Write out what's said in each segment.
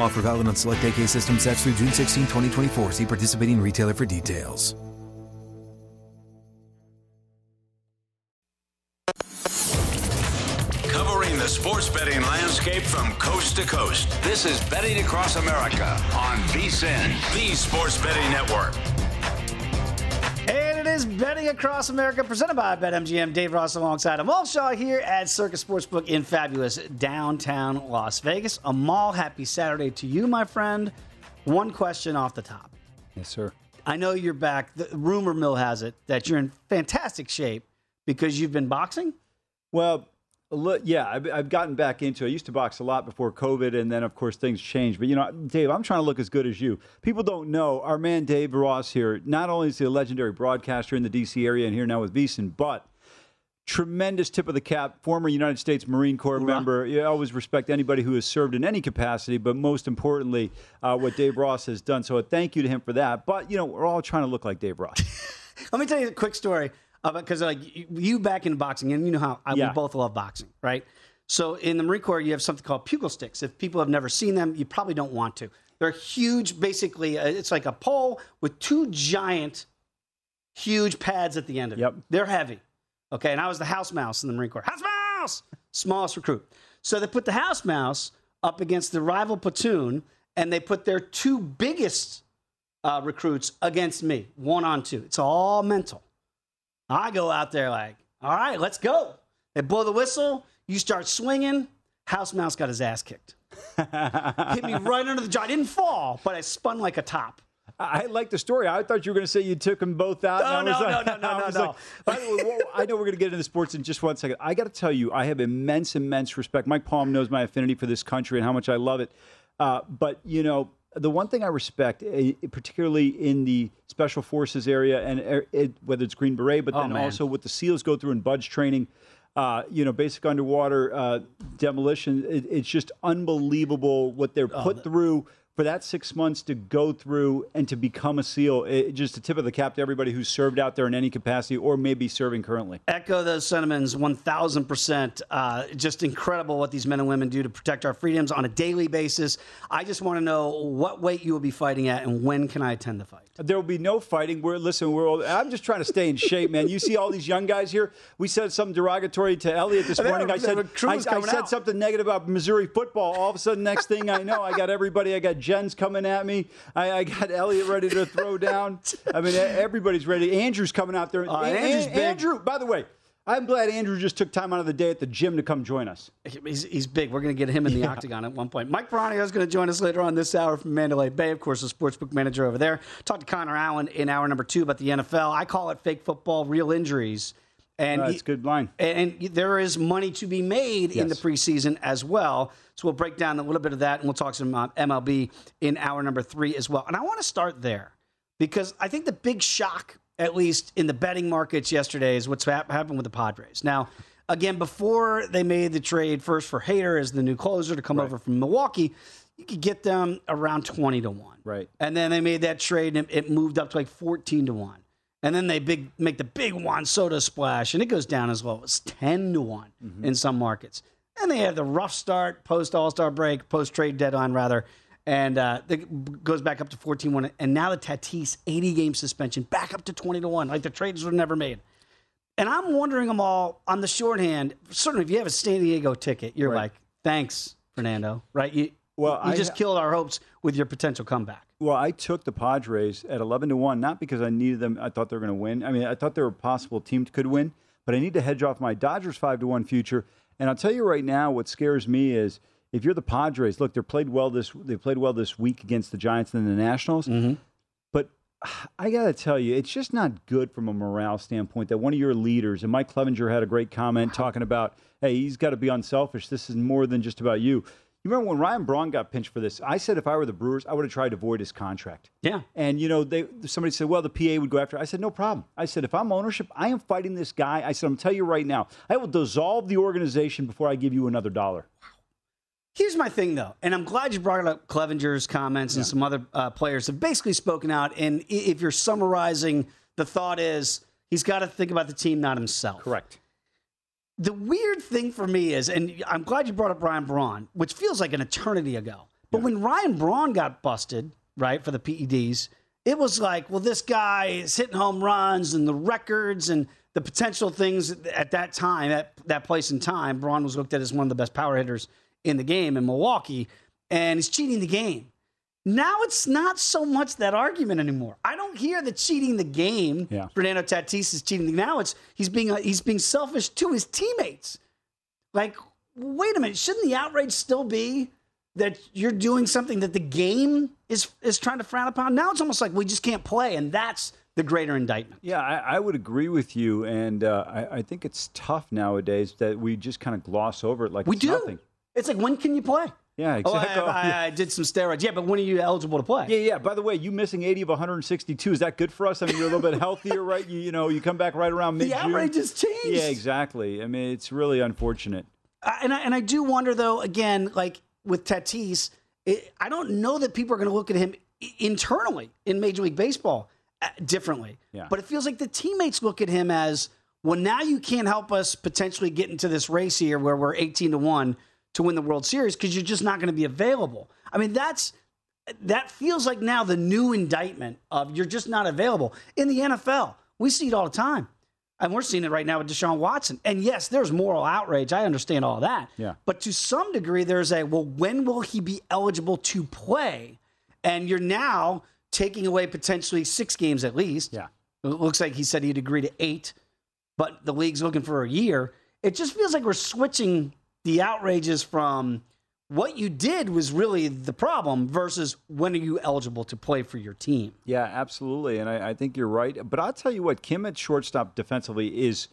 Offer valid on select AK system sets through June 16, 2024. See participating retailer for details. Covering the sports betting landscape from coast to coast, this is Betting Across America on VSiN, the sports betting network. And it is Betting Across America, presented by BetMGM. Dave Ross alongside Amal Shaw here at Circus Sportsbook in fabulous downtown Las Vegas. Amal, happy Saturday to you, my friend. One question off the top. Yes, sir. I know you're back. The rumor mill has it that you're in fantastic shape because you've been boxing? Well, yeah, I've gotten back into it. I used to box a lot before COVID, and then, of course, things changed. But, you know, Dave, I'm trying to look as good as you. People don't know, our man Dave Ross here, not only is he a legendary broadcaster in the D.C. area and here now with VSiN, but tremendous tip of the cap, former United States Marine Corps member. You always respect anybody who has served in any capacity, but most importantly, what Dave Ross has done. So a thank you to him for that. But, you know, we're all trying to look like Dave Ross. Let me tell you a quick story. Because like you back in boxing, and you know how we both love boxing, right? So in the Marine Corps, you have something called pugil sticks. If people have never seen them, you probably don't want to. They're huge, basically. It's like a pole with 2 giant, huge pads at the end of it. Yep. They're heavy. Okay, and I was the house mouse in the Marine Corps. House mouse! Smallest recruit. So they put the house mouse up against the rival platoon, and they put their 2 biggest recruits against me, 1-on-2. It's all mental. I go out there like, all right, let's go. They blow the whistle. You start swinging. House mouse got his ass kicked. Hit me right under the jaw. I didn't fall, but I spun like a top. I like the story. I thought you were going to say you took them both out. No. I know we're going to get into sports in just 1 second. I got to tell you, I have immense respect. Mike Palm knows my affinity for this country and how much I love it. But, you know, the one thing I respect, particularly in the Special Forces area, and whether it's Green Beret, but then also what the SEALs go through in BUDS training, you know, basic underwater demolition, it's just unbelievable what they're put through for that 6 months to go through and to become a SEAL. Just a tip of the cap to everybody who's served out there in any capacity or maybe serving currently. Echo those sentiments 1,000%. Just incredible what these men and women do to protect our freedoms on a daily basis. I just want to know what weight you will be fighting at and when can I attend the fight? There will be no fighting. We're old. I'm just trying to stay in shape, man. You see all these young guys here. We said something derogatory to Elliot this morning. I said something negative about Missouri football. All of a sudden, next thing I know, I got Jen's coming at me. I got Elliot ready to throw down. I mean, everybody's ready. Andrew's coming out there. Andrew, by the way, I'm glad Andrew just took time out of the day at the gym to come join us. He's big. We're going to get him in the octagon at one point. Mike Peranio is going to join us later on this hour from Mandalay Bay, of course, the sportsbook manager over there. Talk to Connor Allen in hour number 2 about the NFL. I call it fake football, real injuries. And it's good line. And there is money to be made in the preseason as well. So we'll break down a little bit of that, and we'll talk some MLB in hour number 3 as well. And I want to start there because I think the big shock, at least in the betting markets yesterday, is what's happened with the Padres. Now, again, before they made the trade first for Hader as the new closer to come over from Milwaukee, you could get them around 20-1. Right. And then they made that trade, and it moved up to like 14-1. And then they make the big Juan Soto splash, and it goes down as low as 10-1 in some markets. And they have the rough start post-All-Star break, post-trade deadline, rather, and it goes back up to 14-1. And now the Tatis 80-game suspension back up to 20-1, like the trades were never made. And I'm wondering them all on the shorthand. Certainly, if you have a San Diego ticket, you're like, thanks, Fernando, right? You just killed our hopes with your potential comeback. Well, I took the Padres at 11-1, not because I needed them. I thought they were going to win. I mean, I thought they were a possible team could win, but I need to hedge off my Dodgers 5-1 future. And I'll tell you right now, what scares me is if you're the Padres. Look, they played well this week against the Giants and the Nationals. Mm-hmm. But I got to tell you, it's just not good from a morale standpoint that one of your leaders, and Mike Clevenger had a great comment talking about, hey, he's got to be unselfish. This is more than just about you. You remember when Ryan Braun got pinched for this, I said if I were the Brewers, I would have tried to void his contract. Yeah. And, you know, somebody said, well, the PA would go after it. I said, no problem. I said, if I'm ownership, I am fighting this guy. I said, I'm telling you right now, I will dissolve the organization before I give you another dollar. Here's my thing, though, and I'm glad you brought up Clevenger's comments and some other players have basically spoken out. And if you're summarizing, the thought is he's got to think about the team, not himself. Correct. The weird thing for me is, and I'm glad you brought up Ryan Braun, which feels like an eternity ago. But when Ryan Braun got busted, right, for the PEDs, it was like, well, this guy is hitting home runs and the records and the potential things at that time, at that place in time. Braun was looked at as one of the best power hitters in the game in Milwaukee, and he's cheating the game. Now it's not so much that argument anymore. I don't hear the cheating the game. Yeah. Fernando Tatis is cheating. Now it's he's being selfish to his teammates. Like, wait a minute, shouldn't the outrage still be that you're doing something that the game is trying to frown upon? Now it's almost like we just can't play, and that's the greater indictment. Yeah, I would agree with you, and I think it's tough nowadays that we just kind of gloss over it like it's nothing. It's like, when can you play? Yeah, exactly. I did some steroids. Yeah, but when are you eligible to play? Yeah. By the way, you missing 80 of 162, is that good for us? I mean, you're a little bit healthier, right? You come back right around mid-June. The outrage has changed. Yeah, exactly. I mean, it's really unfortunate. And I do wonder, though, again, like with Tatis, I don't know that people are going to look at him internally in Major League Baseball differently. Yeah. But it feels like the teammates look at him as, well, now you can't help us potentially get into this race here where we're 18-1. To win the World Series because you're just not going to be available. I mean, that feels like now the new indictment of you're just not available. In the NFL, we see it all the time. And we're seeing it right now with Deshaun Watson. And yes, there's moral outrage. I understand all that. Yeah. But to some degree, there's when will he be eligible to play? And you're now taking away potentially 6 games at least. Yeah. It looks like he said he'd agree to 8, but the league's looking for a year. It just feels like we're switching the outrages from what you did was really the problem versus when are you eligible to play for your team. Yeah, absolutely. And I think you're right. But I'll tell you what, Kim at shortstop defensively is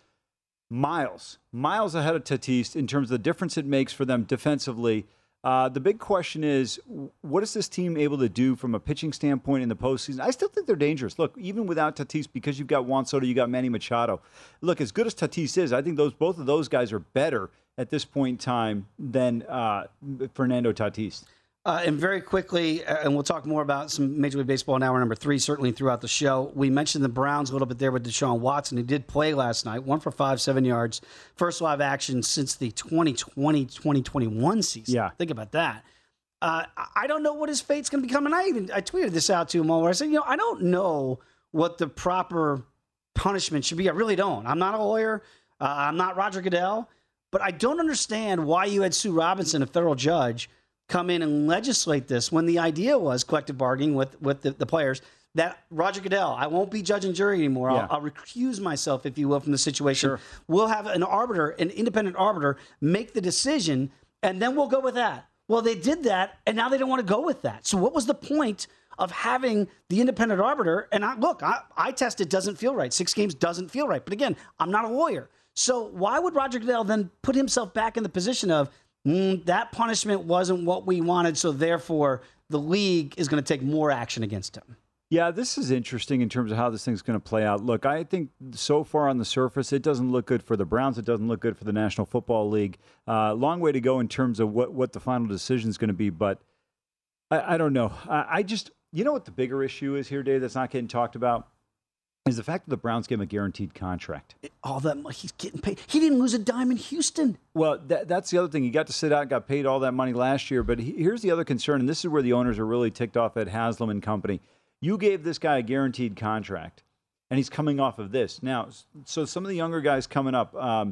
miles ahead of Tatis in terms of the difference it makes for them defensively. The big question is, what is this team able to do from a pitching standpoint in the postseason? I still think they're dangerous. Look, even without Tatis, because you've got Juan Soto, you got Manny Machado. Look, as good as Tatis is, I think both of those guys are better at this point in time than Fernando Tatis. And very quickly, and we'll talk more about some Major League Baseball in hour number 3, certainly throughout the show. We mentioned the Browns a little bit there with Deshaun Watson, who did play last night, 1 for 5, 7 yards, first live action since the 2020-2021 season. Yeah. Think about that. I don't know what his fate's going to become, and I tweeted this out to him all where I said, I don't know what the proper punishment should be. I really don't. I'm not a lawyer. I'm not Roger Goodell. But I don't understand why you had Sue Robinson, a federal judge, come in and legislate this when the idea was collective bargaining with the players that Roger Goodell, I won't be judge and jury anymore. Yeah. I'll recuse myself, if you will, from the situation. Sure. We'll have an arbiter, an independent arbiter, make the decision, and then we'll go with that. Well, they did that, and now they don't want to go with that. So what was the point of having the independent arbiter? And I tested doesn't feel right. 6 games doesn't feel right. But again, I'm not a lawyer. So why would Roger Goodell then put himself back in the position of, that punishment wasn't what we wanted, so therefore the league is going to take more action against him? Yeah, this is interesting in terms of how this thing's going to play out. Look, I think so far on the surface, it doesn't look good for the Browns. It doesn't look good for the National Football League. Long way to go in terms of what the final decision is going to be, but I don't know. I just, you know what the bigger issue is here, Dave, that's not getting talked about? Is the fact that the Browns gave him a guaranteed contract. All that money, he's getting paid. He didn't lose a dime in Houston. Well, that's the other thing. He got to sit out, got paid all that money last year. But here's the other concern, and this is where the owners are really ticked off at Haslam and company. You gave this guy a guaranteed contract, and he's coming off of this. Now, so some of the younger guys coming up,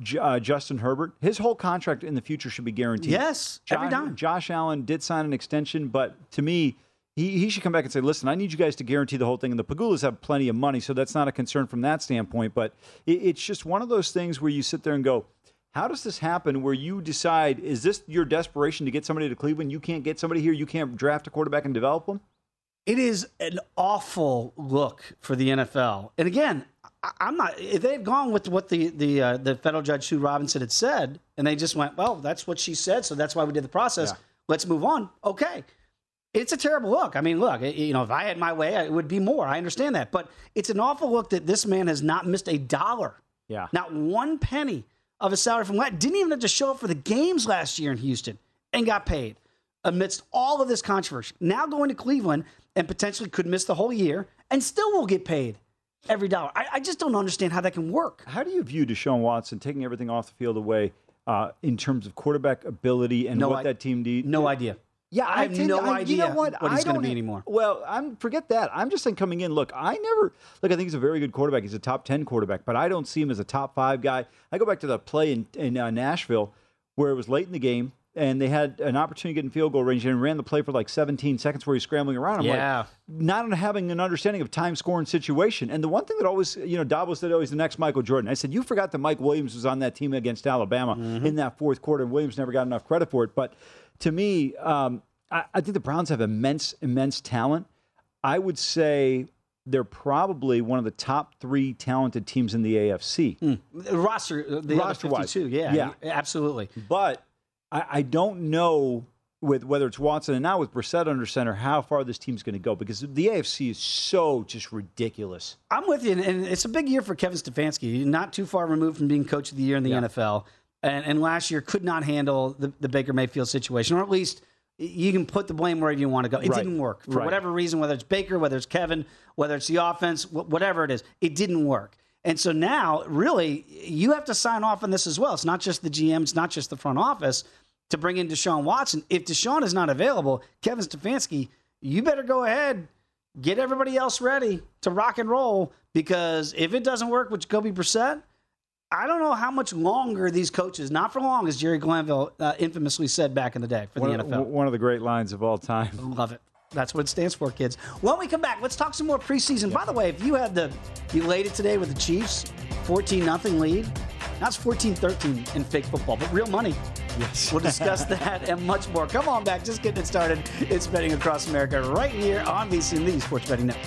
Justin Herbert, his whole contract in the future should be guaranteed. Yes, every dime. Josh Allen did sign an extension, but to me, he should come back and say, listen, I need you guys to guarantee the whole thing. And the Pagulas have plenty of money, so that's not a concern from that standpoint. But it's just one of those things where you sit there and go, how does this happen where you decide, is this your desperation to get somebody to Cleveland? You can't get somebody here. You can't draft a quarterback and develop them. It is an awful look for the NFL. And again, I'm not. If they had gone with what the federal judge Sue Robinson had said, and they just went, well, that's what she said, so that's why we did the process. Yeah. Let's move on. Okay, it's a terrible look. I mean, look, if I had my way, it would be more. I understand that, but it's an awful look that this man has not missed a dollar. Yeah, not one penny of his salary from last. Didn't even have to show up for the games last year in Houston and got paid amidst all of this controversy. Now going to Cleveland and potentially could miss the whole year and still will get paid every dollar. I just don't understand how that can work. How do you view Deshaun Watson taking everything off the field away in terms of quarterback ability and that team needs? No idea. Yeah, I have no idea what he's going to be anymore. Well, forget that. I'm just saying coming in, I think he's a very good quarterback. He's a top 10 quarterback, but I don't see him as a top 5 guy. I go back to the play in Nashville where it was late in the game, and they had an opportunity to get in field goal range and ran the play for 17 seconds where he's scrambling around. Not having an understanding of time, scoring situation. And the one thing that always, Dabo said always the next Michael Jordan. I said, you forgot that Mike Williams was on that team against Alabama in that fourth quarter. And Williams never got enough credit for it. But to me, I think the Browns have immense talent. I would say they're probably one of the top 3 talented teams in the AFC. Roster-wise. Yeah, absolutely. But I don't know with whether it's Watson and now with Brissett under center how far this team's going to go because the AFC is so just ridiculous. I'm with you, and it's a big year for Kevin Stefanski. Not too far removed from being coach of the year in the NFL, and last year could not handle the Baker Mayfield situation, or at least you can put the blame wherever you want to go. It didn't work for whatever reason, whether it's Baker, whether it's Kevin, whether it's the offense, whatever it is, it didn't work. And so now, really, you have to sign off on this as well. It's not just the GM. It's not just the front office to bring in Deshaun Watson. If Deshaun is not available, Kevin Stefanski, you better go ahead, get everybody else ready to rock and roll because if it doesn't work with Jacoby Brissett, I don't know how much longer these coaches, not for long, as Jerry Glanville infamously said back in the day for the NFL. One of the great lines of all time. Love it. That's what it stands for, kids. When we come back, let's talk some more preseason. By the way, if you had elated today with the Chiefs, 14-0 lead, now it's 14-13 in fake football, but real money. Yes. We'll discuss that and much more. Come on back. Just getting it started. It's Betting Across America right here on VSiN, the Sports Betting Network.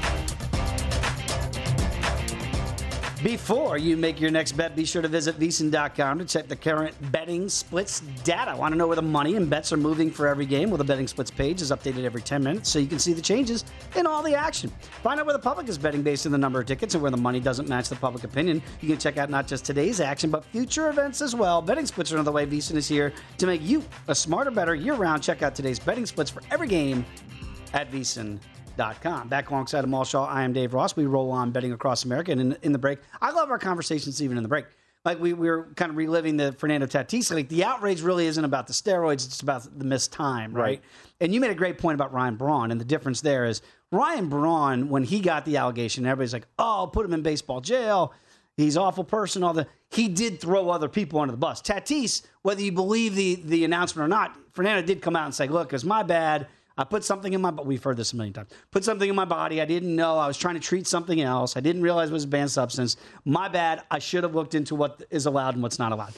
Before you make your next bet, be sure to visit VSiN.com to check the current betting splits data. Want to know where the money and bets are moving for every game? Well, the betting splits page is updated every 10 minutes so you can see the changes in all the action. Find out where the public is betting based on the number of tickets and where the money doesn't match the public opinion. You can check out not just today's action, but future events as well. Betting splits are another way VSiN is here to make you a smarter, better year-round. Check out today's betting splits for every game at VSiN.com. Back alongside Amal Shaw, I am Dave Ross. We roll on betting across America. And in the break, I love our conversations even in the break. Like we were kind of reliving the Fernando Tatis. Like the outrage really isn't about the steroids. It's about the missed time, right? And you made a great point about Ryan Braun. And the difference there is Ryan Braun, when he got the allegation, everybody's like, oh, I'll put him in baseball jail. He's an awful person. He did throw other people under the bus. Tatis, whether you believe the announcement or not, Fernando did come out and say, look, it's my bad. I put something in my body. We've heard this a million times. Put something in my body. I didn't know. I was trying to treat something else. I didn't realize it was a banned substance. My bad. I should have looked into what is allowed and what's not allowed.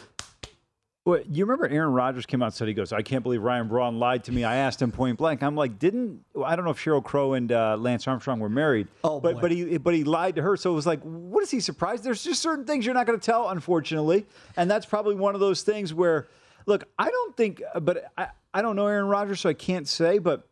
Well, you remember Aaron Rodgers came out and said, he goes, I can't believe Ryan Braun lied to me. I asked him point blank. I'm like, I don't know if Sheryl Crow and Lance Armstrong were married, but he lied to her. So it was like, what is he surprised? There's just certain things you're not going to tell, unfortunately. And that's probably one of those things where, look, I don't think, but I don't know Aaron Rodgers, so I can't say, but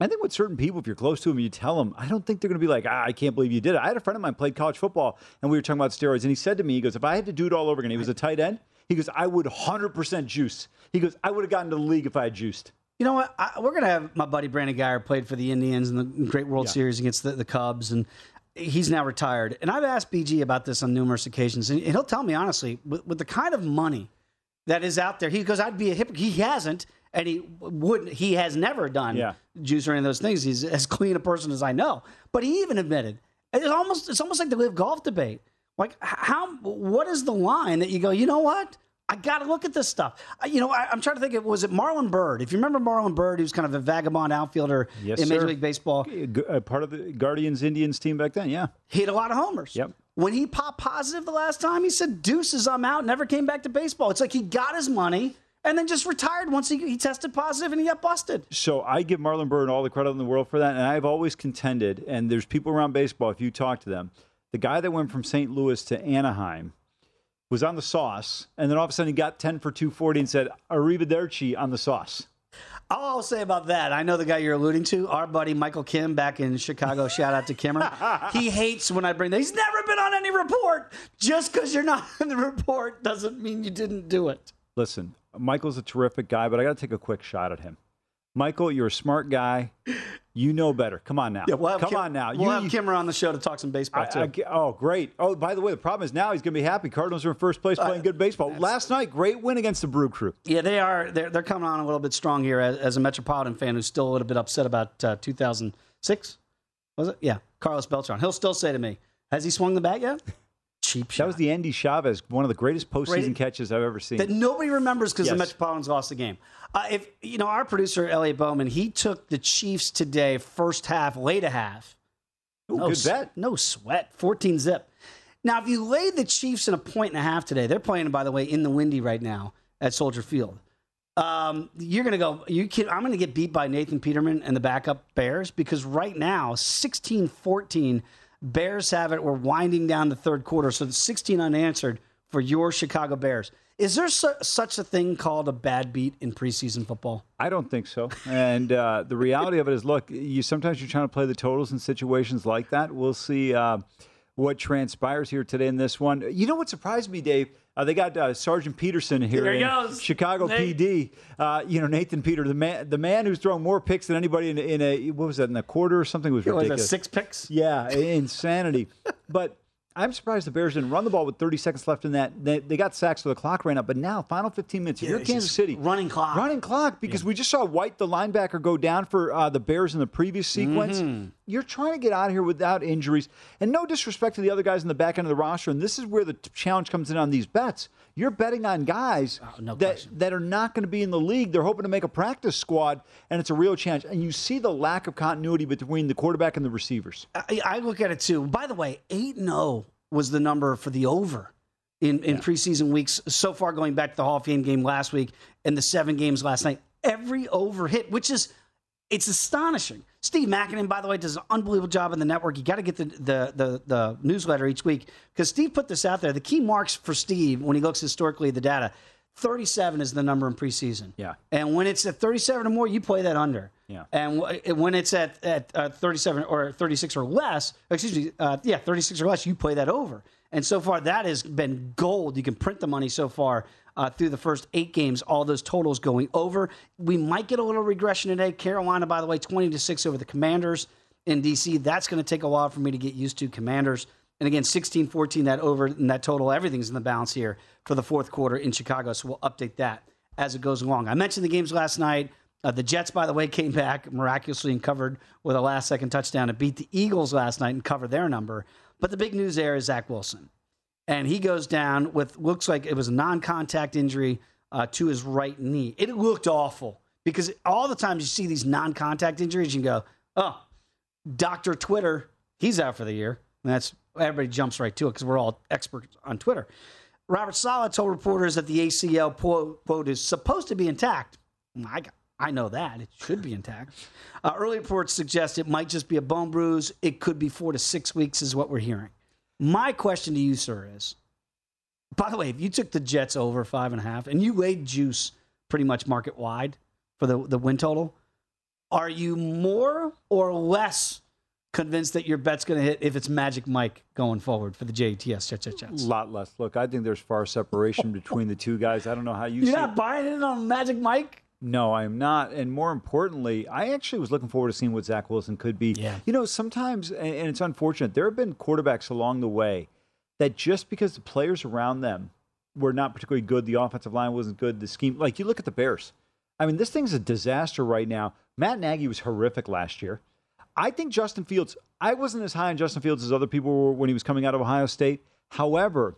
I think with certain people, if you're close to them, you tell them, I don't think they're going to be like, I can't believe you did it. I had a friend of mine played college football, and we were talking about steroids, and he said to me, he goes, if I had to do it all over again, he was a tight end, he goes, I would 100% juice. He goes, I would have gotten to the league if I had juiced. You know what? We're going to have my buddy Brandon Guyer played for the Indians in the Great World Series against the Cubs, and he's now retired. And I've asked BG about this on numerous occasions, and he'll tell me honestly, with the kind of money that is out there, he goes, I'd be a hypocrite. He hasn't. And he has never done juice or any of those things. He's as clean a person as I know. But he even admitted, it's almost like the live golf debate. Like, what is the line that you go, you know what? I got to look at this stuff. I'm trying to think, was it Marlon Byrd? If you remember Marlon Byrd, who's kind of a vagabond outfielder in Major League Baseball. Part of the Guardians Indians team back then, He hit a lot of homers. Yep. When he popped positive the last time, he said, deuces, I'm out, never came back to baseball. It's like he got his money and then just retired once he tested positive and he got busted. So I give Marlon Byrd all the credit in the world for that. And I've always contended, and there's people around baseball, if you talk to them, the guy that went from St. Louis to Anaheim was on the sauce, and then all of a sudden he got 10 for 240 and said, arrivederci on the sauce. All I'll say about that, I know the guy you're alluding to, our buddy Michael Kim back in Chicago, shout out to Kimmer. He hates when I bring that. He's never been on any report. Just because you're not on the report doesn't mean you didn't do it. Listen, Michael's a terrific guy, but I got to take a quick shot at him. Michael, you're a smart guy. You know better. Come on now. Yeah, We'll have Kimmer on the show to talk some baseball, too. Great. Oh, by the way, the problem is now he's going to be happy. Cardinals are in first place playing good baseball. Last night, great win against the Brew Crew. Yeah, they are. They're coming on a little bit strong here as a Metropolitan fan who's still a little bit upset about 2006. Was it? Yeah, Carlos Beltran. He'll still say to me, has he swung the bat yet? Cheap shot. That was the Andy Chavez, one of the greatest postseason catches I've ever seen. That nobody remembers because the Metropolitans lost the game. If you know our producer Elliot Bowman, he took the Chiefs today, first half, late a half. Ooh, no, good bet. No sweat, 14-0. Now, if you laid the Chiefs in 1.5 today, they're playing, by the way, in the windy right now at Soldier Field. You're gonna go. I'm gonna get beat by Nathan Peterman and the backup Bears because right now, 16-14. Bears have it. We're winding down the third quarter, so the 16 unanswered for your Chicago Bears. Is there such a thing called a bad beat in preseason football? I don't think so. And the reality of it is, look, you're trying to play the totals in situations like that. We'll see what transpires here today in this one. You know what surprised me, Dave? They got Sergeant Peterson here in Chicago PD. Nathan Peter, the man who's thrown more picks than anybody in the quarter or something was ridiculous. Was that 6 picks? Yeah, insanity. But I'm surprised the Bears didn't run the ball with 30 seconds left in that. They got sacks so the clock ran out. But now, final 15 minutes, here in Kansas City. Running clock, because we just saw White, the linebacker, go down for the Bears in the previous sequence. Mm-hmm. You're trying to get out of here without injuries. And no disrespect to the other guys in the back end of the roster, and this is where the challenge comes in on these bets. You're betting on guys that are not going to be in the league. They're hoping to make a practice squad, and it's a real challenge. And you see the lack of continuity between the quarterback and the receivers. I look at it, too. By the way, 8-0 was the number for the over in preseason weeks so far, going back to the Hall of Fame game last week and the 7 games last night. Every over hit, which is astonishing. Steve Mackinnon, by the way, does an unbelievable job on the network. You got to get the newsletter each week because Steve put this out there. The key marks for Steve when he looks historically at the data, 37 is the number in preseason. Yeah. And when it's at 37 or more, you play that under. Yeah. And when it's at 37 or 36 or less, 36 or less, you play that over. And so far, that has been gold. You can print the money so far through the first 8 games, all those totals going over. We might get a little regression today. Carolina, by the way, 20-6 over the Commanders in D.C. That's going to take a while for me to get used to, Commanders. And again, 16-14, that over and that total, everything's in the balance here for the fourth quarter in Chicago. So we'll update that as it goes along. I mentioned the games last night. The Jets, by the way, came back miraculously and covered with a last-second touchdown to beat the Eagles last night and cover their number. But the big news there is Zach Wilson. And he goes down with, looks like it was a non-contact injury to his right knee. It looked awful because all the times you see these non-contact injuries, you go, oh, Dr. Twitter, he's out for the year. And that's, everybody jumps right to it because we're all experts on Twitter. Robert Saleh told reporters that the ACL, quote, is supposed to be intact. I know that. It should be intact. Early reports suggest it might just be a bone bruise. It could be 4 to 6 weeks is what we're hearing. My question to you, sir, is, by the way, if you took the Jets over 5.5 and you laid juice pretty much market-wide for the win total, are you more or less convinced that your bet's going to hit if it's Magic Mike going forward for the Jets? A lot less. Look, I think there's far separation between the two guys. I don't know how you see it. You're not buying in on Magic Mike? No, I'm not. And more importantly, I actually was looking forward to seeing what Zach Wilson could be. Yeah. You know, sometimes, and it's unfortunate, there have been quarterbacks along the way that just because the players around them were not particularly good, the offensive line wasn't good, the scheme, like you look at the Bears. I mean, this thing's a disaster right now. Matt Nagy was horrific last year. I think Justin Fields, I wasn't as high on Justin Fields as other people were when he was coming out of Ohio State. However,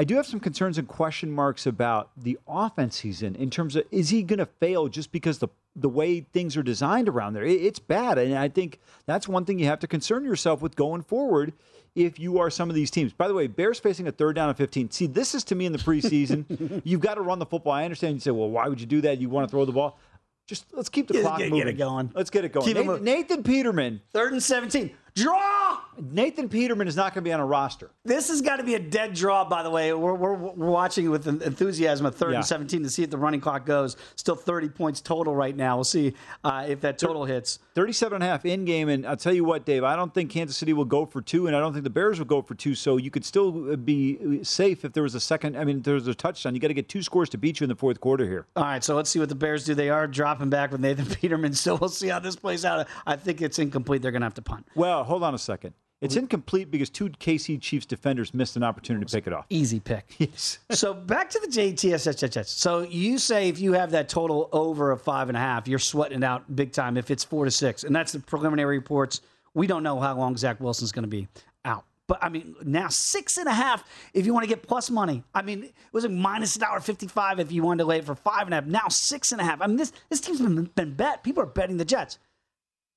I do have some concerns and question marks about the offense he's in terms of, is he going to fail just because the way things are designed around there? It's bad, and I think that's one thing you have to concern yourself with going forward if you are some of these teams. By the way, Bears facing a 3rd down and 15. See, this is to me in the preseason. You've got to run the football. I understand you say, well, why would you do that? You want to throw the ball. Just let's keep the clock moving. Get it going. Let's get it going. Nathan Peterman. 3rd and 17. Draw! Nathan Peterman is not going to be on a roster. This has got to be a dead draw, by the way. We're watching with enthusiasm at 3rd and 17 to see if the running clock goes. Still 30 points total right now. We'll see if that total hits. 37.5 in game. And I'll tell you what, Dave, I don't think Kansas City will go for 2, and I don't think the Bears will go for 2. So you could still be safe if there was a touchdown. You got to get 2 scores to beat you in the fourth quarter here. All right, so let's see what the Bears do. They are dropping back with Nathan Peterman. So we'll see how this plays out. I think it's incomplete. They're going to have to punt. Well, hold on a second. It's incomplete because 2 KC Chiefs defenders missed an opportunity to pick it off. Easy pick. Yes. So back to the JTS. So you say if you have that total over of 5.5, you're sweating it out big time if it's 4 to 6. And that's the preliminary reports. We don't know how long Zach Wilson's going to be out. But, I mean, now 6.5 if you want to get plus money. I mean, it was like minus $1.55 if you wanted to lay it for 5.5. Now 6.5. I mean, this team's been bet. People are betting the Jets.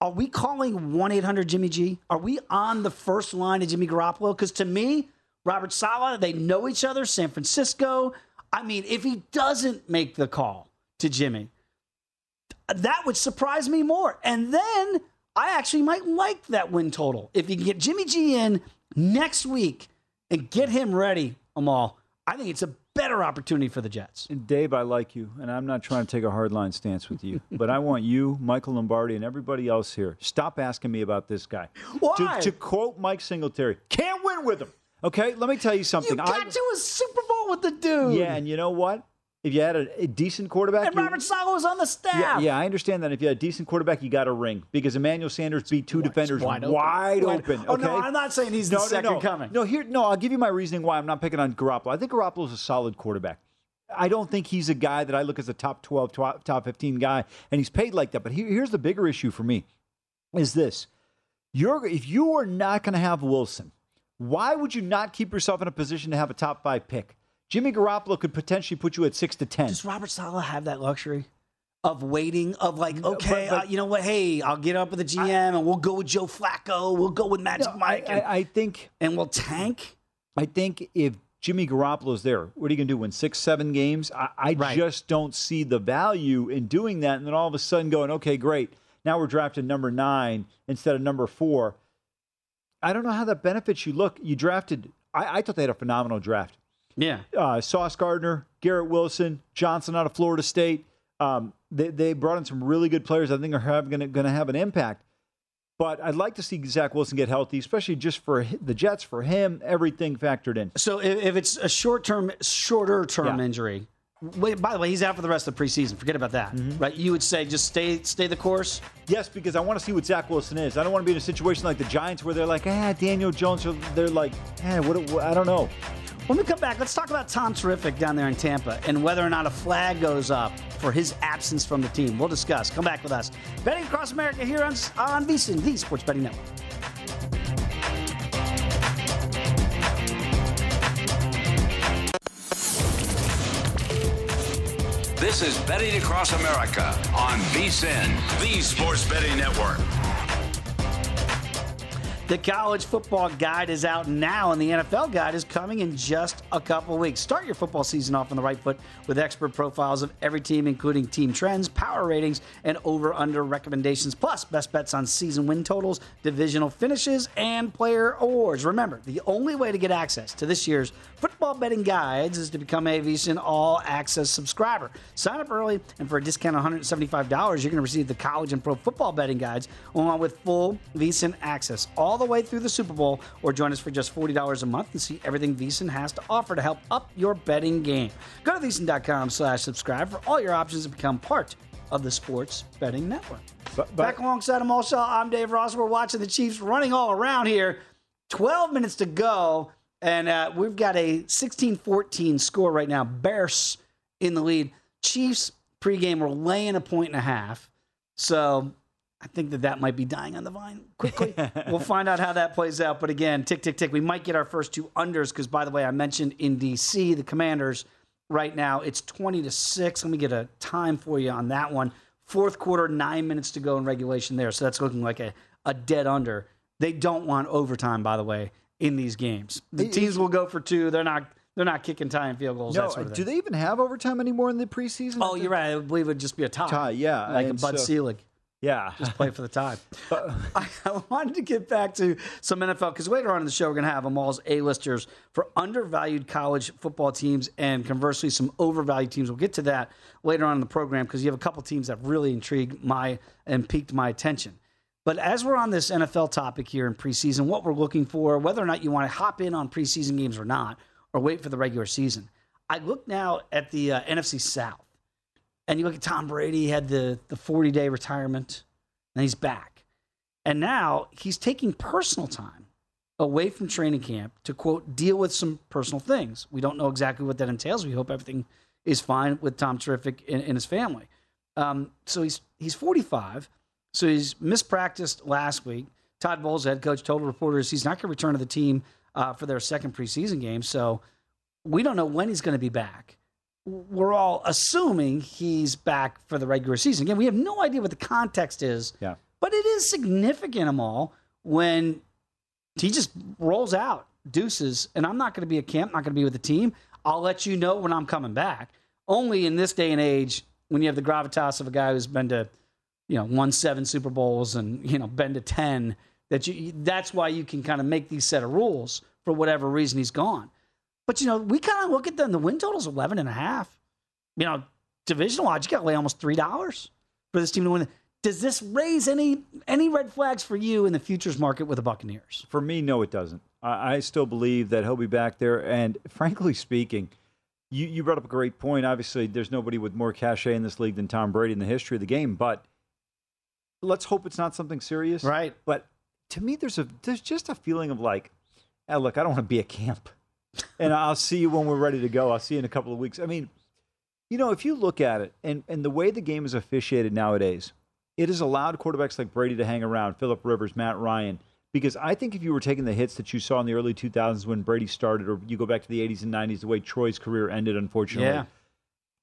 Are we calling 1-800-JIMMY-G? Are we on the first line of Jimmy Garoppolo? Because to me, Robert Saleh, they know each other, San Francisco. I mean, if he doesn't make the call to Jimmy, that would surprise me more. And then I actually might like that win total. If you can get Jimmy G in next week and get him ready, Amal, I think it's a better opportunity for the Jets. And Dave, I like you, and I'm not trying to take a hardline stance with you, but I want you, Michael Lombardi, and everybody else here, stop asking me about this guy. Why? To quote Mike Singletary, can't win with him. Okay, let me tell you something. You got to a Super Bowl with the dude. Yeah, and you know what? If you had a decent quarterback... And Robert Saleh was on the staff. Yeah, I understand that. If you had a decent quarterback, you got a ring. Because Emmanuel Sanders beat 2 defenders wide open. Oh, okay? No, I'm not saying he's the second coming. No, I'll give you my reasoning why I'm not picking on Garoppolo. I think Garoppolo's a solid quarterback. I don't think he's a guy that I look as a top 12, top 15 guy, and he's paid like that. But here's the bigger issue for me, is this. If you are not going to have Wilson, why would you not keep yourself in a position to have a top 5 pick? Jimmy Garoppolo could potentially put you at 6 to 10. Does Robert Saleh have that luxury of waiting, of like, okay, but you know what? Hey, I'll get up with the GM and we'll go with Joe Flacco. We'll go with Magic Mike. And we'll tank. I think if Jimmy Garoppolo's there, what are you going to do? Win 6, 7 games? I just don't see the value in doing that. And then all of a sudden going, okay, great. Now we're drafted number 9 instead of number 4. I don't know how that benefits you. Look, you drafted, I thought they had a phenomenal draft. Yeah. Sauce Gardner, Garrett Wilson, Johnson out of Florida State. They brought in some really good players I think are going to have an impact. But I'd like to see Zach Wilson get healthy, especially just for the Jets, for him, everything factored in. So if it's a shorter-term injury, wait, by the way, he's out for the rest of the preseason. Forget about that, right? You would say just stay the course? Yes, because I want to see what Zach Wilson is. I don't want to be in a situation like the Giants where they're like, Daniel Jones. Or they're like, I don't know. When we come back, let's talk about Tom Terrific down there in Tampa and whether or not a flag goes up for his absence from the team. We'll discuss. Come back with us. Betting Across America here on VSiN, the Sports Betting Network. This is Betting Across America on VSiN, the Sports Betting Network. The college football guide is out now, and the NFL guide is coming in just a couple weeks. Start your football season off on the right foot with expert profiles of every team, including team trends, power ratings, and over-under recommendations, plus best bets on season win totals, divisional finishes, and player awards. Remember, the only way to get access to this year's football betting guides is to become a VSiN all-access subscriber. Sign up early, and for a discount of $175, you're going to receive the college and pro football betting guides along with full VSiN access. All the way through the Super Bowl, or join us for just $40 a month and see everything VSiN has to offer to help up your betting game. Go to VSiN.com/subscribe for all your options to become part of the Sports Betting Network. Back alongside Amal Shaw, I'm Dave Ross. We're watching the Chiefs running all around here. 12 minutes to go, and we've got a 16-14 score right now. Bears in the lead. Chiefs pregame were laying 1.5. So I think that might be dying on the vine quickly. We'll find out how that plays out. But again, tick, tick, tick. We might get our first two unders because, by the way, I mentioned in D.C., the Commanders right now, it's 20-6. Let me get a time for you on that one. Fourth quarter, 9 minutes to go in regulation there. So that's looking like a dead under. They don't want overtime, by the way, in these games. The teams will go for two. They're not kicking tying field goals. No, that sort of thing. Do they even have overtime anymore in the preseason? Oh, you're right. I believe it would just be a tie. Yeah. Like a Bud Selig. Yeah. Just play for the time. I wanted to get back to some NFL because later on in the show, we're going to have Amal's A-listers for undervalued college football teams and conversely some overvalued teams. We'll get to that later on in the program because you have a couple teams that really intrigued and piqued my attention. But as we're on this NFL topic here in preseason, what we're looking for, whether or not you want to hop in on preseason games or not, or wait for the regular season, I look now at the NFC South. And you look at Tom Brady, he had the 40-day retirement, and he's back. And now he's taking personal time away from training camp to, quote, deal with some personal things. We don't know exactly what that entails. We hope everything is fine with Tom Terrific and his family. So he's 45, so he's mispracticed last week. Todd Bowles, head coach, told reporters he's not going to return to the team for their second preseason game, so we don't know when he's going to be back. We're all assuming he's back for the regular season. Again, we have no idea what the context is, but it is significant, Amal, when he just rolls out, deuces, and I'm not going to be at camp, not going to be with the team. I'll let you know when I'm coming back. Only in this day and age, when you have the gravitas of a guy who's been to, won 7 Super Bowls and, been to 10, that's why you can kind of make these set of rules for whatever reason he's gone. But, we kind of look at them. The win total's 11.5. Divisional odds, you got to lay almost $3 for this team to win. Does this raise any red flags for you in the futures market with the Buccaneers? For me, no, it doesn't. I still believe that he'll be back there. And frankly speaking, you brought up a great point. Obviously, there's nobody with more cachet in this league than Tom Brady in the history of the game. But let's hope it's not something serious. Right. But to me, there's just a feeling of like, look, I don't want to be at camp. And I'll see you when we're ready to go. I'll see you in a couple of weeks. I mean, if you look at it and the way the game is officiated nowadays, it has allowed quarterbacks like Brady to hang around, Phillip Rivers, Matt Ryan, because I think if you were taking the hits that you saw in the early 2000s when Brady started, or you go back to the 80s and 90s, the way Troy's career ended, unfortunately,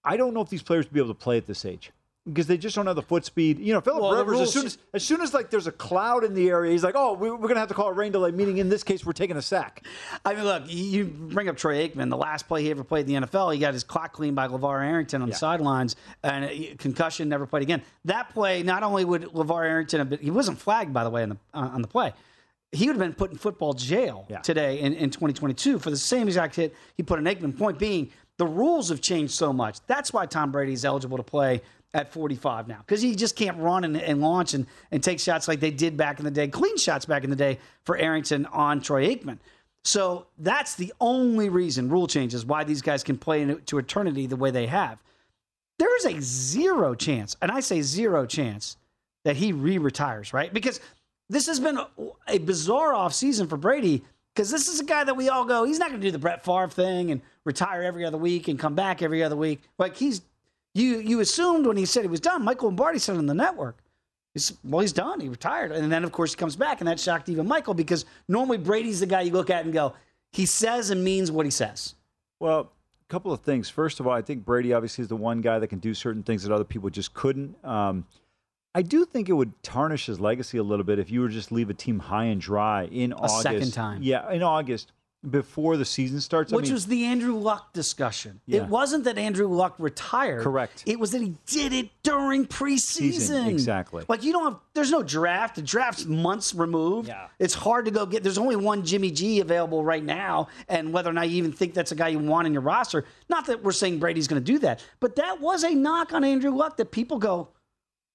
I don't know if these players would be able to play at this age. because they just don't have the foot speed. You know, Philip Rivers, as soon as like there's a cloud in the area, he's like, oh, we're going to have to call a rain delay, meaning in this case we're taking a sack. I mean, look, you bring up Troy Aikman. The last play he ever played in the NFL, he got his clock cleaned by LeVar Arrington on the sidelines, and concussion, never played again. That play, not only would LeVar Arrington have been, he wasn't flagged, by the way, on the play. He would have been put in football jail today in 2022 for the same exact hit he put on Aikman. Point being, the rules have changed so much. That's why Tom Brady is eligible to play at 45 now, because he just can't run and launch and take shots like they did back in the day, clean shots back in the day for Arrington on Troy Aikman. So that's the only reason, rule changes, why these guys can play into eternity the way they have. There is a zero chance, and I say zero chance, that he re-retires, right? Because this has been a bizarre offseason for Brady, because this is a guy that we all go, he's not going to do the Brett Favre thing and retire every other week and come back every other week. Like, he's, you assumed when he said he was done, Michael Lombardi said on the network, he's done, he retired. And then, of course, he comes back, and that shocked even Michael, because normally Brady's the guy you look at and go, he says and means what he says. Well, a couple of things. First of all, I think Brady obviously is the one guy that can do certain things that other people just couldn't. I do think it would tarnish his legacy a little bit if you were just leave a team high and dry in August. A second time. Yeah, in August, before the season starts. Which was the Andrew Luck discussion. Yeah. It wasn't that Andrew Luck retired. Correct. It was that he did it during preseason. Exactly. Like, you don't have, there's no draft. The draft's months removed. Yeah. It's hard to go get, there's only one Jimmy G available right now, and whether or not you even think that's a guy you want in your roster. Not that we're saying Brady's going to do that, but that was a knock on Andrew Luck that people go,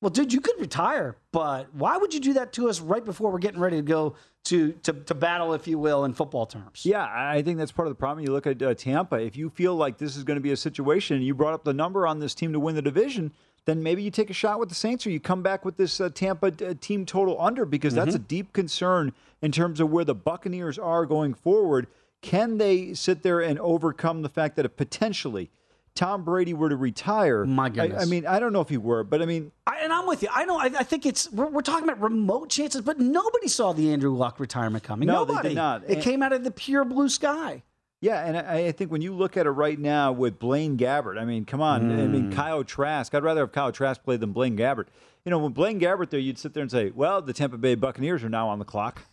well, dude, you could retire, but why would you do that to us right before we're getting ready to go to battle, if you will, in football terms? Yeah, I think that's part of the problem. You look at Tampa. If you feel like this is going to be a situation, and you brought up the number on this team to win the division, then maybe you take a shot with the Saints, or you come back with this Tampa team total under, because that's a deep concern in terms of where the Buccaneers are going forward. Can they sit there and overcome the fact that it potentially – Tom Brady were to retire. My goodness. I mean, I don't know if he were, but I mean. And I'm with you. I know. I think it's, we're talking about remote chances, but nobody saw the Andrew Luck retirement coming. No, nobody. They did not. It came out of the pure blue sky. Yeah, and I think when you look at it right now with Blaine Gabbert, I mean, come on. I mean, Kyle Trask. I'd rather have Kyle Trask play than Blaine Gabbert. You know, when Blaine Gabbert there, you'd sit there and say, well, the Tampa Bay Buccaneers are now on the clock.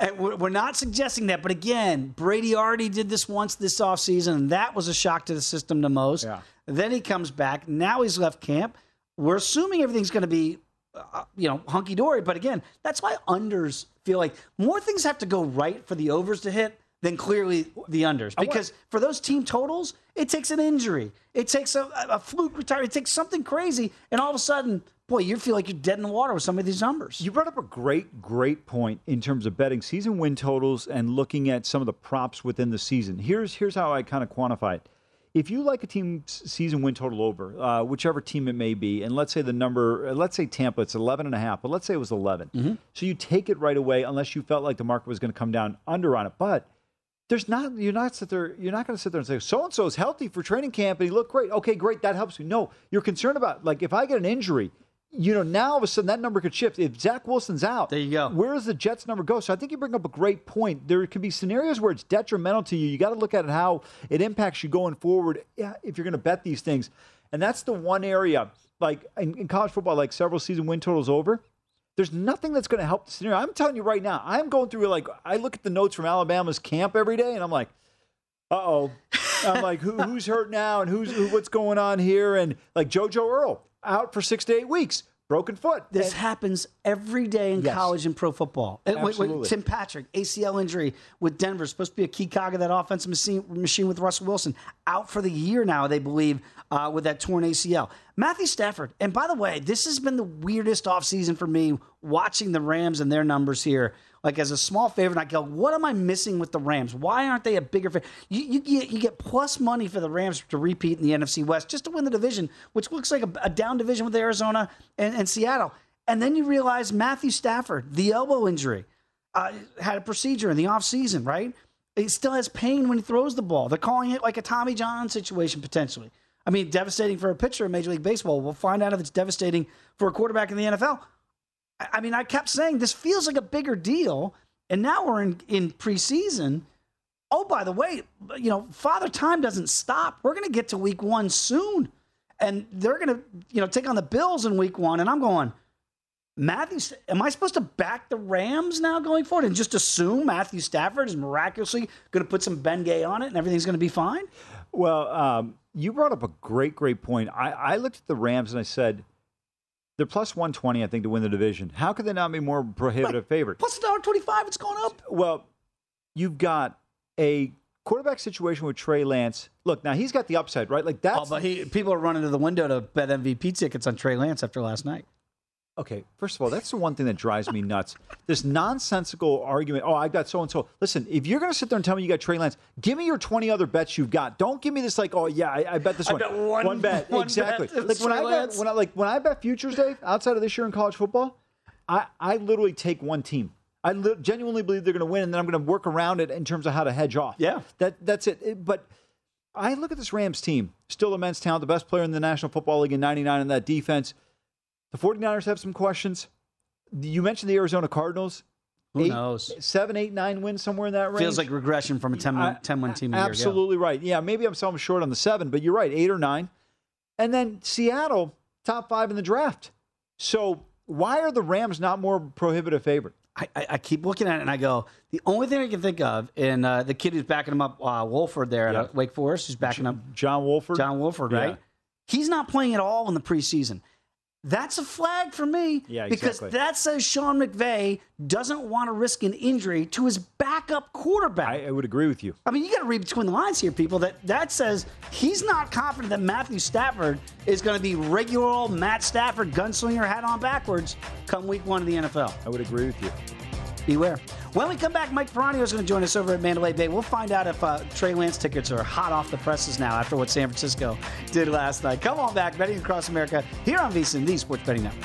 And we're not suggesting that, but again, Brady already did this once this offseason, and that was a shock to the system to most. Yeah. Then he comes back. Now he's left camp. We're assuming everything's going to be, hunky-dory, but again, that's why unders feel like more things have to go right for the overs to hit than clearly the unders. Because for those team totals, it takes an injury. It takes a fluke retirement. It takes something crazy, and all of a sudden, boy, you feel like you're dead in the water with some of these numbers. You brought up a great, great point in terms of betting season win totals and looking at some of the props within the season. Here's how I kind of quantify it. If you like a team's season win total over, whichever team it may be, and let's say the number, let's say Tampa, it's 11.5, but let's say it was 11. So you take it right away unless you felt like the market was going to come down under on it. But there's not, you're not going to sit there and say, so-and-so is healthy for training camp and he looked great. Okay, great, that helps you. No, you're concerned about, like, if I get an injury, now all of a sudden that number could shift. If Zach Wilson's out, there you go. Where does the Jets number go? So I think you bring up a great point. There could be scenarios where it's detrimental to you. You got to look at how it impacts you going forward if you're going to bet these things. And that's the one area, like in college football, like several season win totals over, there's nothing that's going to help the scenario. I'm telling you right now, I'm going through, like, I look at the notes from Alabama's camp every day, and I'm like, I'm like, who's hurt now, and what's going on here? And like JoJo Earl, out for 6 to 8 weeks, broken foot. This happens every day in college and pro football. Absolutely. Tim Patrick, ACL injury with Denver, supposed to be a key cog of that offensive machine with Russell Wilson, out for the year now, they believe, with that torn ACL. Matthew Stafford, and by the way, this has been the weirdest offseason for me, watching the Rams and their numbers here. Like, as a small favorite, I go, what am I missing with the Rams? Why aren't they a bigger favorite? You get plus money for the Rams to repeat in the NFC West just to win the division, which looks like a down division with Arizona and Seattle. And then you realize Matthew Stafford, the elbow injury, had a procedure in the offseason, right? He still has pain when he throws the ball. They're calling it like a Tommy John situation potentially. I mean, devastating for a pitcher in Major League Baseball. We'll find out if it's devastating for a quarterback in the NFL. I mean, I kept saying this feels like a bigger deal, and now we're in preseason. Oh, by the way, Father Time doesn't stop. We're going to get to week 1 soon. and they're going to, take on the Bills in week one. And I'm going, Matthew, am I supposed to back the Rams now going forward and just assume Matthew Stafford is miraculously going to put some Bengay on it and everything's going to be fine? Well, you brought up a great point. I looked at the Rams and I said, they're plus 120, I think, to win the division. How could they not be more prohibitive favorite? Plus $1.25, it's going up. Well, you've got a quarterback situation with Trey Lance. Look, now he's got the upside, right? Like that's. Oh, but people are running to the window to bet MVP tickets on Trey Lance after last night. Okay, first of all, that's the one thing that drives me nuts. This nonsensical argument, oh, I got so-and-so. Listen, if you're going to sit there and tell me you got Trey Lance, give me your 20 other bets you've got. Don't give me this like, oh, yeah, I bet this one. I bet one bet. One exactly. Bet like, when I bet futures, Dave, outside of this year in college football, I literally take one team. I genuinely believe they're going to win, and then I'm going to work around it in terms of how to hedge off. Yeah. That's it. But I look at this Rams team, still immense talent, the best player in the National Football League in 99 in that defense. The 49ers have some questions. You mentioned the Arizona Cardinals. Who knows? 7, 8, 9 wins somewhere in that range. Feels like regression from a 10-win team. Absolutely right. Yeah, maybe I'm selling short on the 7, but you're right, 8 or 9. And then Seattle, top 5 in the draft. So why are the Rams not more prohibitive favorite? I keep looking at it and I go, the only thing I can think of, and the kid who's backing him up, Wolford there at Wake Forest, who's backing up John Wolford, right? Yeah. He's not playing at all in the preseason. That's a flag for me because that says Sean McVay doesn't want to risk an injury to his backup quarterback. I would agree with you. I mean, you got to read between the lines here, people. That says he's not confident that Matthew Stafford is going to be regular old Matt Stafford gunslinger hat on backwards come week one of the NFL. I would agree with you. Beware. When we come back, Mike Peranio is going to join us over at Mandalay Bay. We'll find out if Trey Lance tickets are hot off the presses now after what San Francisco did last night. Come on back, Betting Across America, here on VSiN, the Sports Betting Network.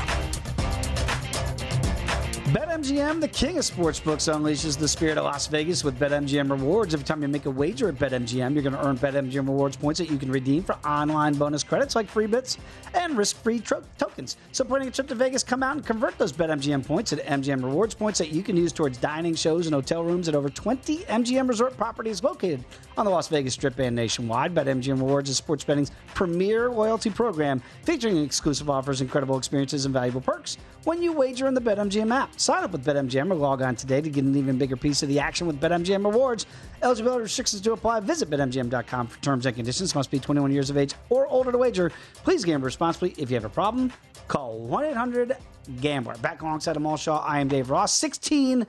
BetMGM, the king of sportsbooks, unleashes the spirit of Las Vegas with BetMGM Rewards. Every time you make a wager at BetMGM, you're going to earn BetMGM Rewards points that you can redeem for online bonus credits like free bets and risk-free tokens. So planning a trip to Vegas, come out and convert those BetMGM points into MGM Rewards points that you can use towards dining, shows, and hotel rooms at over 20 MGM resort properties located on the Las Vegas Strip and nationwide. BetMGM Rewards is sports betting's premier loyalty program, featuring exclusive offers, incredible experiences, and valuable perks when you wager in the BetMGM app. Sign up with BetMGM or log on today to get an even bigger piece of the action with BetMGM Rewards. Eligibility restrictions do apply. Visit BetMGM.com for terms and conditions. Must be 21 years of age or older to wager. Please gamble responsibly. If you have a problem, call 1-800-GAMBLER. Back alongside Amal Shaw, I am Dave Ross. 16-14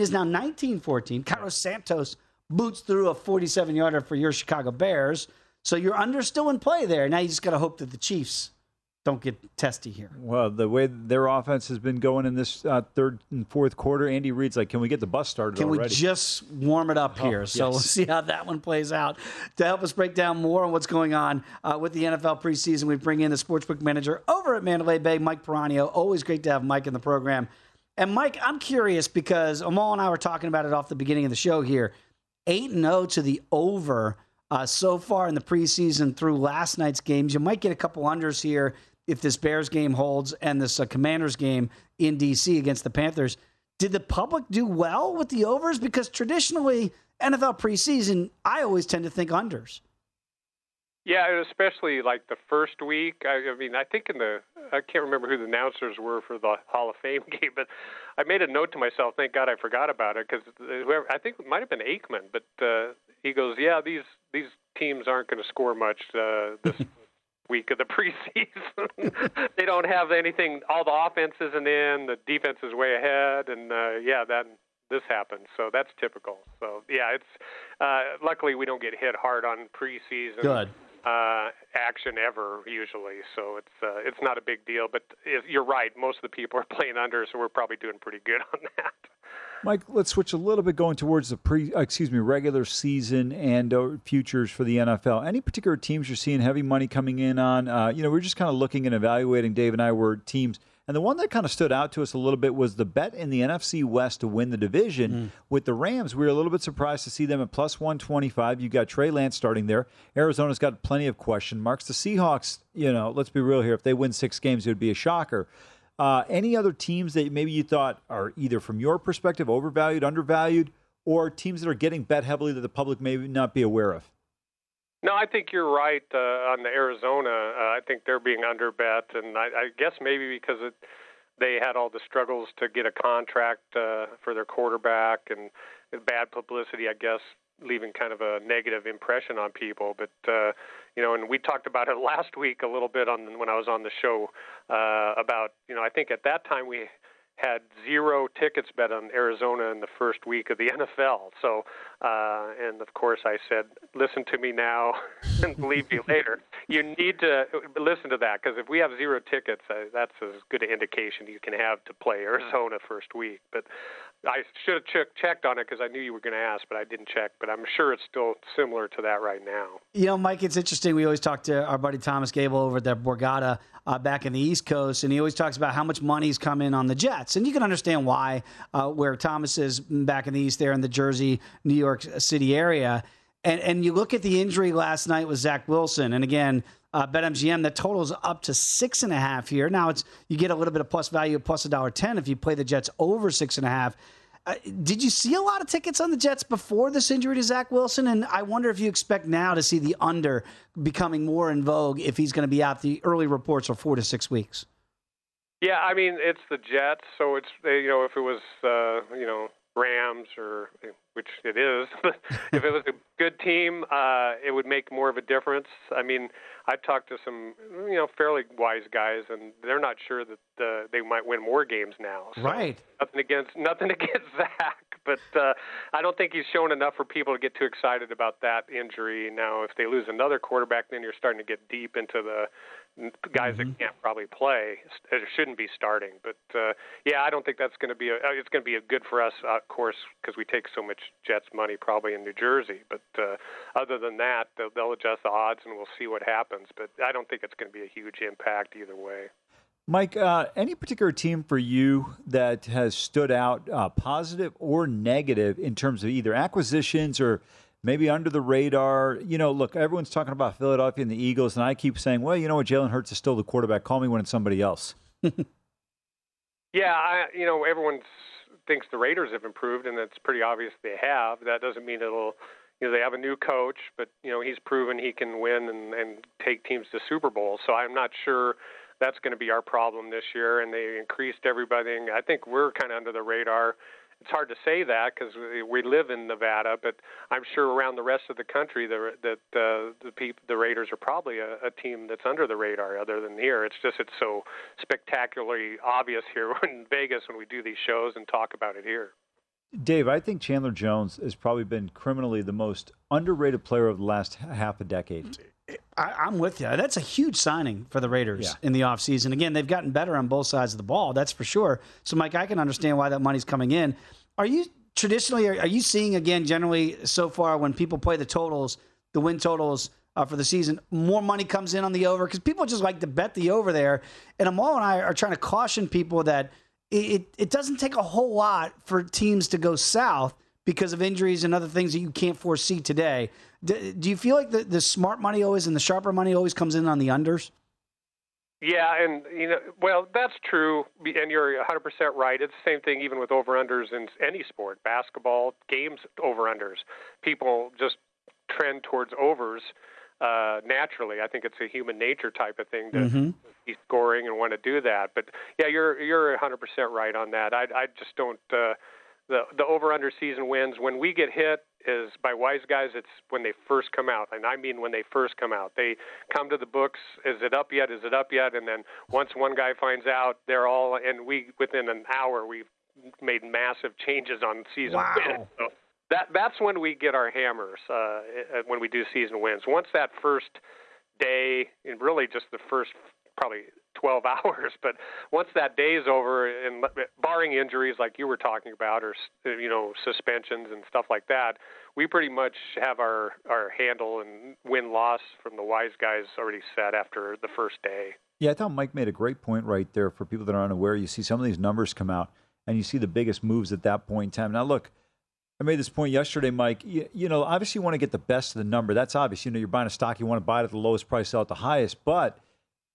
is now 19-14. Carlos Santos boots through a 47-yarder for your Chicago Bears. So you're under still in play there. Now you just got to hope that the Chiefs don't get testy here. Well, the way their offense has been going in this third and fourth quarter, Andy Reid's like, can we get the bus started already? Can we just warm it up here? So we'll see how that one plays out. To help us break down more on what's going on with the NFL preseason, we bring in the sportsbook manager over at Mandalay Bay, Mike Piranio. Always great to have Mike in the program. And, Mike, I'm curious because Amal and I were talking about it off the beginning of the show here. 8-0 to the over so far in the preseason through last night's games. You might get a couple unders here if this Bears game holds and this Commanders game in D.C. against the Panthers. Did the public do well with the overs? Because traditionally, NFL preseason, I always tend to think unders. Yeah, especially like the first week. I mean, I think I can't remember who the announcers were for the Hall of Fame game, but I made a note to myself, thank God I forgot about it, because I think it might have been Aikman, but he goes, yeah, these teams aren't going to score much this week of the preseason. They don't have anything. All the offense isn't in. The defense is way ahead, and this happened. So that's typical. So yeah, it's luckily we don't get hit hard on preseason. Good. action ever usually, so it's not a big deal. But you're right, most of the people are playing under, so we're probably doing pretty good on that. Mike, let's switch a little bit going towards the regular season and futures for the NFL. Any particular teams you're seeing heavy money coming in on? We're just kind of looking and evaluating, Dave and I were teams. And the one that kind of stood out to us a little bit was the bet in the NFC West to win the division with the Rams. We were a little bit surprised to see them at plus 125. You got Trey Lance starting there. Arizona's got plenty of question marks. The Seahawks, let's be real here. If they win 6 games, it would be a shocker. Any other teams that maybe you thought are either from your perspective overvalued, undervalued, or teams that are getting bet heavily that the public may not be aware of? No, I think you're right on the Arizona. I think they're being underbet, and I guess maybe because they had all the struggles to get a contract for their quarterback and bad publicity, I guess, leaving kind of a negative impression on people. But, and we talked about it last week a little bit when I was on the show about, I think at that time we had 0 tickets bet on Arizona in the first week of the NFL. So, and of course I said, listen to me now and believe me later. You need to listen to that, because if we have 0 tickets, that's as good an indication you can have to play Arizona first week. But I should have checked on it because I knew you were going to ask, but I didn't check. But I'm sure it's still similar to that right now. Mike, it's interesting. We always talk to our buddy Thomas Gable over at the Borgata back in the East Coast, and he always talks about how much money's come in on the Jets. And you can understand why, where Thomas is back in the East there in the Jersey, New York City area. And you look at the injury last night with Zach Wilson, and again, BetMGM, the total's up to 6.5 here. Now you get a little bit of plus value, plus $1.10 if you play the Jets over 6.5. Did you see a lot of tickets on the Jets before this injury to Zach Wilson? And I wonder if you expect now to see the under becoming more in vogue if he's going to be out. The early reports are 4 to 6 weeks. Yeah, I mean, it's the Jets, so it's if it was Rams, or which it is, but if it was a good team, it would make more of a difference. I mean, I've talked to some fairly wise guys, and they're not sure that they might win more games now. So right. Nothing against Zach, but I don't think he's shown enough for people to get too excited about that injury. Now, if they lose another quarterback, then you're starting to get deep into the guys that can't probably play, shouldn't be starting. But I don't think that's going to be it's going to be good for us, of course, because we take so much Jets money probably in New Jersey. But other than that, they'll adjust the odds and we'll see what happens. But I don't think it's going to be a huge impact either way. Mike, any particular team for you that has stood out positive or negative in terms of either acquisitions or maybe under the radar? Look, everyone's talking about Philadelphia and the Eagles, and I keep saying, well, you know what, Jalen Hurts is still the quarterback. Call me when it's somebody else. Everyone thinks the Raiders have improved, and it's pretty obvious they have. That doesn't mean it'll they have a new coach, but, he's proven he can win and take teams to Super Bowl. So I'm not sure that's going to be our problem this year, and they increased everything. I think we're kind of under the radar. It's hard to say that because we live in Nevada, but I'm sure around the rest of the country the Raiders are probably a team that's under the radar other than here. It's just it's so spectacularly obvious here in Vegas when we do these shows and talk about it here. Dave, I think Chandler Jones has probably been criminally the most underrated player of the last half a decade. I'm with you. That's a huge signing for the Raiders in the offseason. Again, they've gotten better on both sides of the ball. That's for sure. So, Mike, I can understand why that money's coming in. Are you seeing, again, generally so far when people play the totals, the win totals for the season, more money comes in on the over? Because people just like to bet the over there. And Amal and I are trying to caution people that it doesn't take a whole lot for teams to go south because of injuries and other things that you can't foresee today. Do you feel like the smart money always and the sharper money always comes in on the unders? Yeah, and, that's true, and you're 100% right. It's the same thing even with over-unders in any sport, basketball, games, over-unders. People just trend towards overs naturally. I think it's a human nature type of thing to be scoring and want to do that. But, yeah, you're 100% right on that. I just don't the over-under season wins, when we get hit, is by wise guys, it's when they first come out. And I mean when they first come out. They come to the books, is it up yet? Is it up yet? And then once one guy finds out, they're all, and within an hour, we've made massive changes on season wins. So that's when we get our hammers, when we do season wins. Once that first day and really just the first probably 12 hours. But once that day is over, and barring injuries like you were talking about, or, you know, suspensions and stuff like that, we pretty much have our handle and win-loss from the wise guys already set after the first day. Yeah, I thought Mike made a great point right there. For people that are unaware, you see some of these numbers come out, and you see the biggest moves at that point in time. Now, look, I made this point yesterday, Mike. You know, obviously you want to get the best of the number. That's obvious. You know, you're buying a stock, you want to buy it at the lowest price, sell at the highest. But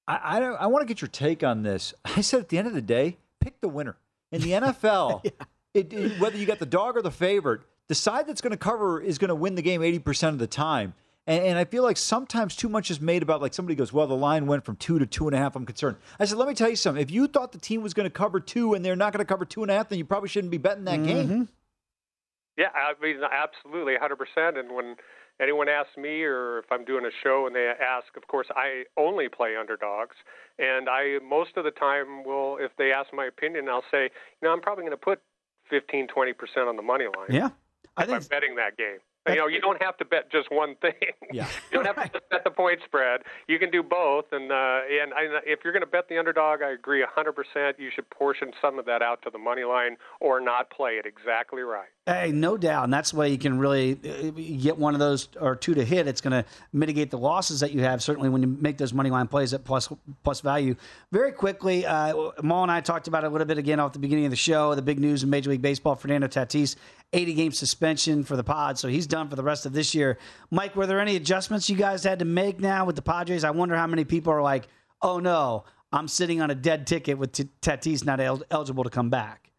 I want to get your take on this. I said at the end of the day, pick the winner. In the NFL, yeah. Whether you got the dog or the favorite, the side that's going to cover is going to win the game 80% of the time. And I feel like sometimes too much is made about, like, somebody goes, well, the line went from 2 to 2.5. I'm concerned. I said, let me tell you something. If you thought the team was going to cover 2 and they're not going to cover 2.5, then you probably shouldn't be betting that game. Yeah, I mean, absolutely, 100%. And when anyone asks me, or if I'm doing a show and they ask, of course, I only play underdogs. And I, most of the time, will, if they ask my opinion, I'll say, you know, I'm probably going to put 15, 20% on the money line. Yeah, I think I'm betting that game. You know, you don't have to bet just one thing. Yeah. You don't have to just bet the point spread. You can do both. And if you're going to bet the underdog, I agree 100%. You should portion some of that out to the money line or not play it. Exactly right. Hey, no doubt. And that's the way you can really get one of those or two to hit. It's going to mitigate the losses that you have, certainly when you make those money line plays at plus value. Very quickly, Amal and I talked about it a little bit again off the beginning of the show. The big news in Major League Baseball, Fernando Tatis, 80-game suspension for the Pods, so he's done for the rest of this year. Mike, were there any adjustments you guys had to make now with the Padres? I wonder how many people are like, oh, no, I'm sitting on a dead ticket with Tatis not eligible to come back.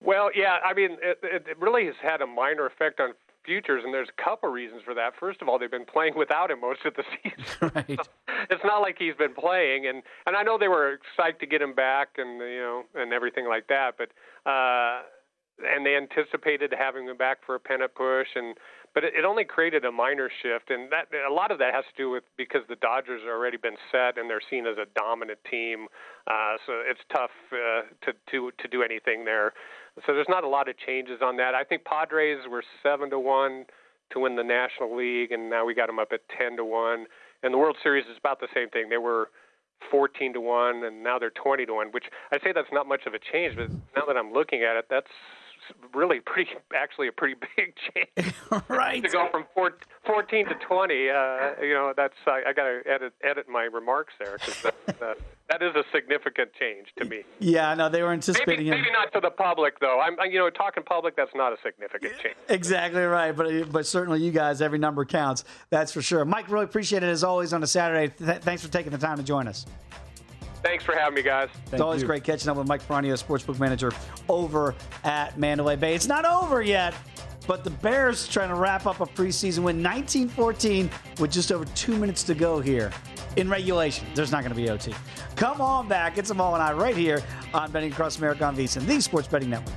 Well, yeah, I mean, it really has had a minor effect on futures, and there's a couple reasons for that. First of all, they've been playing without him most of the season. Right. So it's not like he's been playing, and I know they were psyched to get him back and, you know, and everything like that, but and they anticipated having him back for a pennant push, but it only created a minor shift, and that a lot of that has to do with because the Dodgers have already been set and they're seen as a dominant team, so it's tough to do anything there. So there's not a lot of changes on that. I think Padres were 7-1 to win the National League, and now we got them up at 10-1. And the World Series is about the same thing. They were 14-1, and now they're 20-1. Which I say that's not much of a change, but now that I'm looking at it, that's really actually a pretty big change. Right. To go from 14 to 20, you know, that's I got to edit my remarks there because that is a significant change to me. Yeah, I know they were anticipating. Maybe not to the public though. I'm talking public. That's not a significant change. Exactly right. But certainly you guys, every number counts. That's for sure. Mike, really appreciate it as always on a Saturday. Thanks for taking the time to join us. Thanks for having me, guys. It's always great catching up with Mike Ferranio, sportsbook manager over at Mandalay Bay. It's not over yet, but the Bears trying to wrap up a preseason win, 19-14, with just over 2 minutes to go here in regulation. There's not going to be OT. Come on back. It's Amal and I right here on Betting Across America on VSiN, the Sports Betting Network.